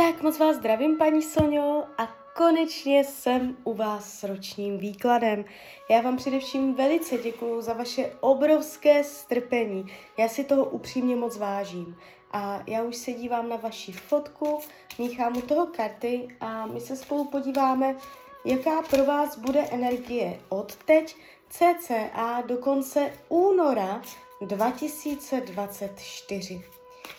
Tak moc vás zdravím, paní Soňo, a konečně jsem u vás s ročním výkladem. Já vám především velice děkuju za vaše obrovské strpení. Já si toho upřímně moc vážím. A já už se dívám na vaši fotku, míchám u toho karty a my se spolu podíváme, jaká pro vás bude energie od teď cca do konce února 2024.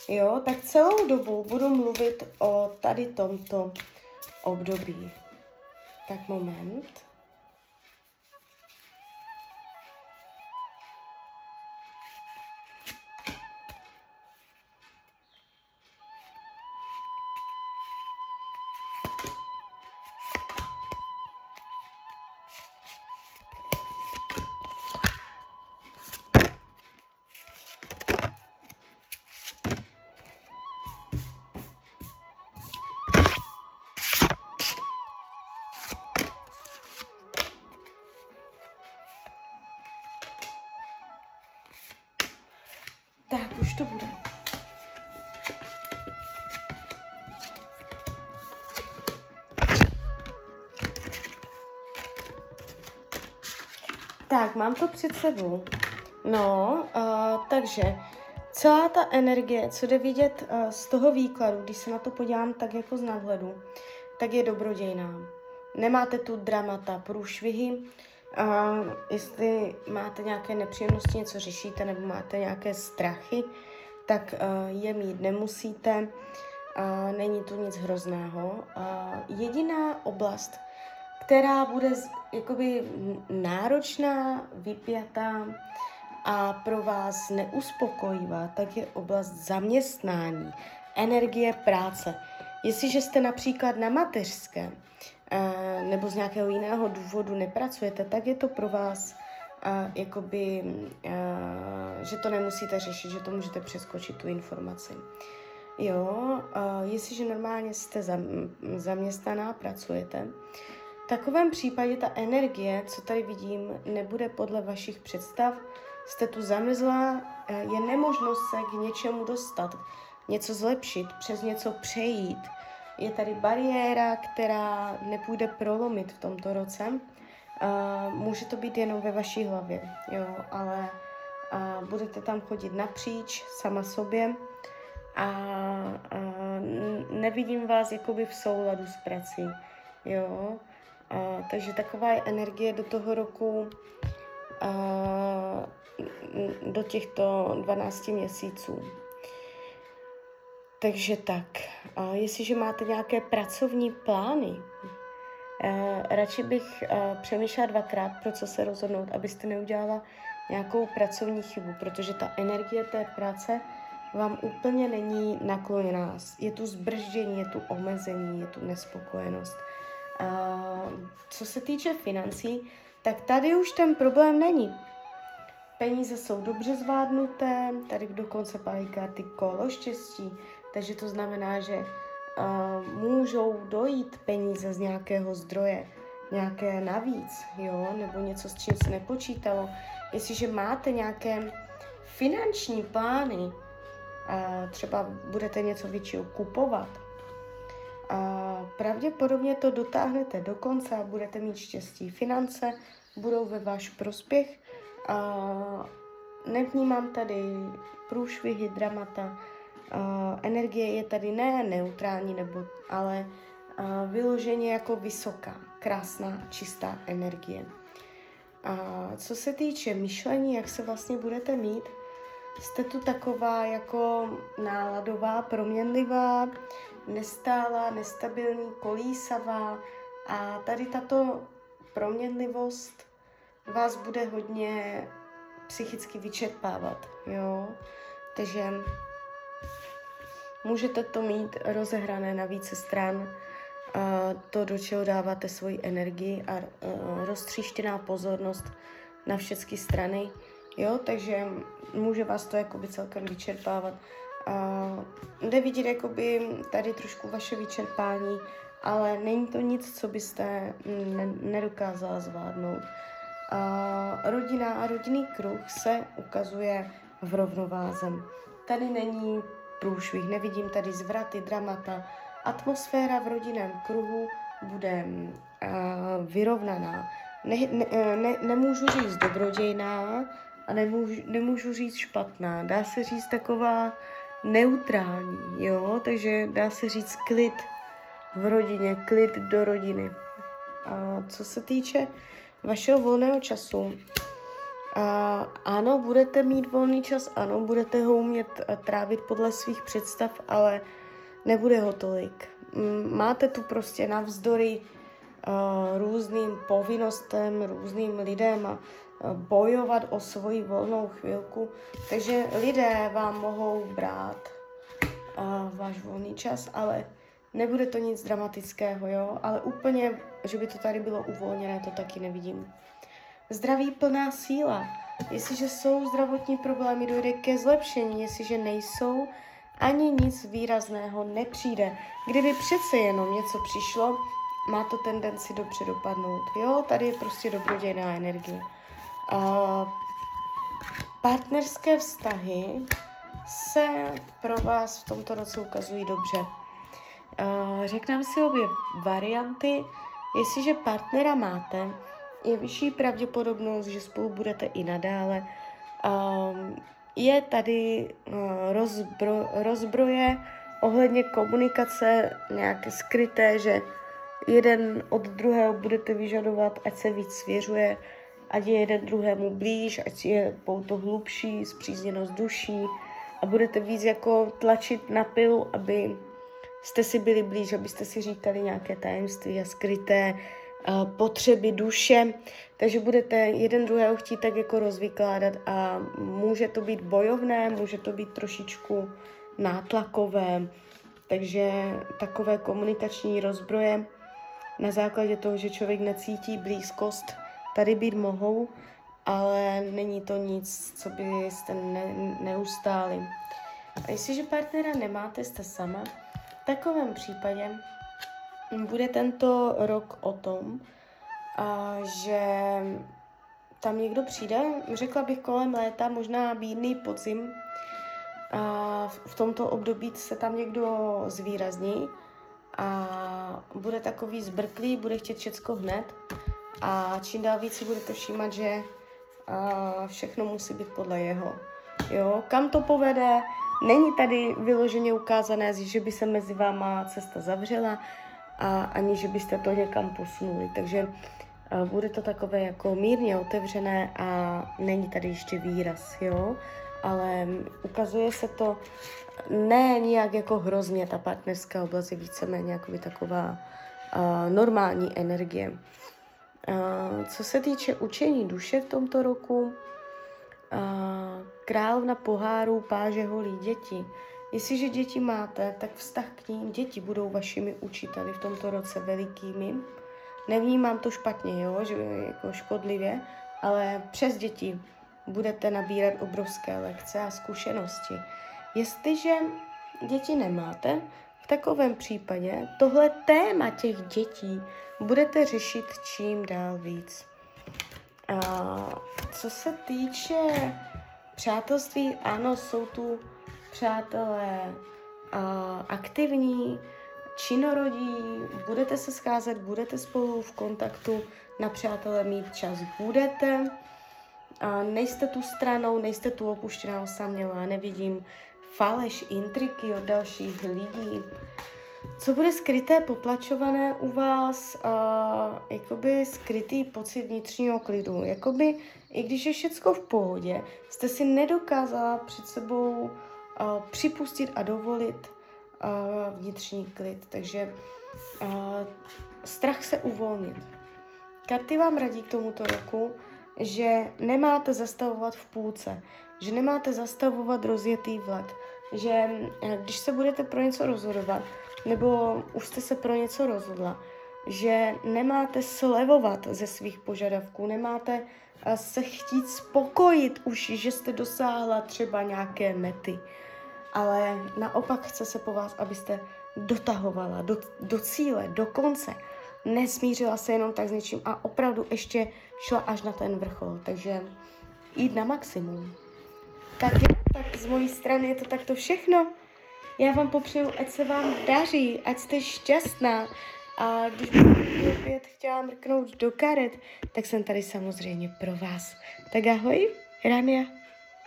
Jo, tak celou dobu budu mluvit o tady tomto období. Tak moment. Tak, už to bude. Tak, mám to před sebou. No, takže celá ta energie, co jde vidět z toho výkladu, když se na to podívám tak jako z nadhledu, tak je dobrodějná. Nemáte tu dramata, průšvihy. A jestli máte nějaké nepříjemnosti, něco řešíte nebo máte nějaké strachy, tak je mít nemusíte. Není tu nic hrozného. Jediná oblast, která bude jakoby náročná, vypjatá a pro vás neuspokojivá, tak je oblast zaměstnání, energie práce. Jestliže jste například na mateřské, nebo z nějakého jiného důvodu nepracujete, tak je to pro vás jakoby, že to nemusíte řešit, že to můžete přeskočit tu informaci. Jo, jestliže normálně jste zaměstnaná, pracujete, v takovém případě ta energie, co tady vidím, nebude podle vašich představ, jste tu zamrzlá, je nemožnost se k něčemu dostat, něco zlepšit, přes něco přejít. Je tady bariéra, která nepůjde prolomit v tomto roce. Může to být jenom ve vaší hlavě, jo, ale budete tam chodit napříč sama sobě a nevidím vás jakoby v souladu s prací. Jo. Takže taková je energie do toho roku, do těchto 12 měsíců. Takže tak, jestliže máte nějaké pracovní plány, radši bych přemýšlela dvakrát, pro co se rozhodnout, abyste neudělala nějakou pracovní chybu, protože ta energie té práce vám úplně není nakloněná. Je tu zbrždění, je tu omezení, je tu nespokojenost. Co se týče financí, tak tady už ten problém není. Peníze jsou dobře zvládnuté, tady dokonce padají karty kolo štěstí, takže to znamená, že můžou dojít peníze z nějakého zdroje, nějaké navíc, jo, nebo něco, s čím se nepočítalo. Jestliže máte nějaké finanční plány, třeba budete něco většího kupovat, pravděpodobně to dotáhnete do konce a budete mít štěstí. Finance budou ve váš prospěch. Nevnímám tady průšvihy, dramata. Energie je tady ne neutrální, ale vyloženě jako vysoká, krásná, čistá energie. Co se týče myšlení, jak se vlastně budete mít, jste tu taková jako náladová, proměnlivá, nestálá, nestabilní, kolísavá a tady tato proměnlivost vás bude hodně psychicky vyčerpávat, jo. Takže můžete to mít rozehrané na více stran, to, do čeho dáváte svoji energii a roztříštěná pozornost na všechny strany, jo. Takže může vás to jakoby celkem vyčerpávat. Jde vidět jakoby tady trošku vaše vyčerpání, ale není to nic, co byste nedokázala zvládnout. Rodina a rodinný kruh se ukazuje v rovnováze. Tady není průšvih, nevidím tady zvraty, dramata, Atmosféra v rodinném kruhu bude vyrovnaná. Nemůžu říct dobrodějná a nemůžu říct špatná. Dá se říct taková neutrální, jo? Takže dá se říct klid v rodině, klid do rodiny. A co se týče vašeho volného času, ano, budete mít volný čas, ano, budete ho umět trávit podle svých představ, ale nebude ho tolik. Máte tu prostě navzdory různým povinnostem, různým lidem a bojovat o svoji volnou chvilku. Takže lidé vám mohou brát váš volný čas, ale nebude to nic dramatického, jo? Ale úplně, že by to tady bylo uvolněné, to taky nevidím. Zdraví plná síla. Jestliže jsou zdravotní problémy, dojde ke zlepšení, jestliže nejsou, ani nic výrazného nepřijde. Kdyby přece jenom něco přišlo, má to tendenci dobře dopadnout. Jo, tady je prostě dobrodějná energie. Partnerské vztahy se pro vás v tomto roce ukazují dobře. Řekneme si obě varianty. Jestliže partnera máte, je vyšší pravděpodobnost, že spolu budete i nadále. Je tady rozbroje ohledně komunikace nějaké skryté, že jeden od druhého budete vyžadovat, ať se víc svěřuje, ať je jeden druhému blíž, ať je pouto hlubší, spřízněnost duší a budete víc jako tlačit na pilu, aby jste si byli blíž, abyste si říkali nějaké tajemství a skryté potřeby duše, takže budete jeden druhého chtít tak jako rozvykládat a může to být bojovné, může to být trošičku nátlakové, takže takové komunikační rozbroje na základě toho, že člověk necítí blízkost, tady být mohou, ale není to nic, co byste neustáli. A jestliže partnera nemáte, jste sama, v takovém případě bude tento rok o tom, že tam někdo přijde, řekla bych kolem léta, možná bídný podzim, v tomto období se tam někdo zvýrazní a bude takový zbrklý, bude chtět všecko hned a čím dál víc si budete všímat, že všechno musí být podle jeho. Jo? Kam to povede? Není tady vyloženě ukázané, že by se mezi váma cesta zavřela, a ani, že byste to někam posunuli. Takže bude to takové jako mírně otevřené a není tady ještě výraz, jo? Ale ukazuje se to ne nijak jako hrozně, ta partnerská oblast je víceméně jakoby taková normální energie. Co se týče učení duše v tomto roku, královna pohárů, páže holí děti. Jestliže děti máte, tak vztah k ním. Děti budou vašimi učiteli v tomto roce velikými. Nevnímám to špatně, jo, že jako škodlivě, ale přes děti budete nabírat obrovské lekce a zkušenosti. Jestliže děti nemáte, v takovém případě tohle téma těch dětí budete řešit čím dál víc. A co se týče přátelství, ano, jsou tu přátelé aktivní, činorodí, budete se scházet, budete spolu v kontaktu, na přátelé mít čas budete. Nejste tu stranou, nejste tu opuštěná, osamělá, nevidím faleš, intriky od dalších lidí. Co bude skryté, potlačované u vás, jakoby skrytý pocit vnitřního klidu. Jakoby, i když je všecko v pohodě, jste si nedokázala před sebou připustit a dovolit vnitřní klid. Takže strach se uvolnit. Karty vám radí k tomuto roku, že nemáte zastavovat v půlce, že nemáte zastavovat rozjetý vlak, že když se budete pro něco rozhodovat, nebo už jste se pro něco rozhodla, že nemáte slevovat ze svých požadavků, nemáte se chtít spokojit už, že jste dosáhla třeba nějaké mety. Ale naopak chce se po vás, abyste dotahovala do cíle, do konce. Nesmířila se jenom tak s něčím a opravdu ještě šla až na ten vrchol. Takže jít na maximum. Tak z mojí strany je to takto všechno. Já vám popřeju, ať se vám daří, ať jste šťastná. A když bych opět chtěla mrknout do karet, tak jsem tady samozřejmě pro vás. Tak ahoj, Rania.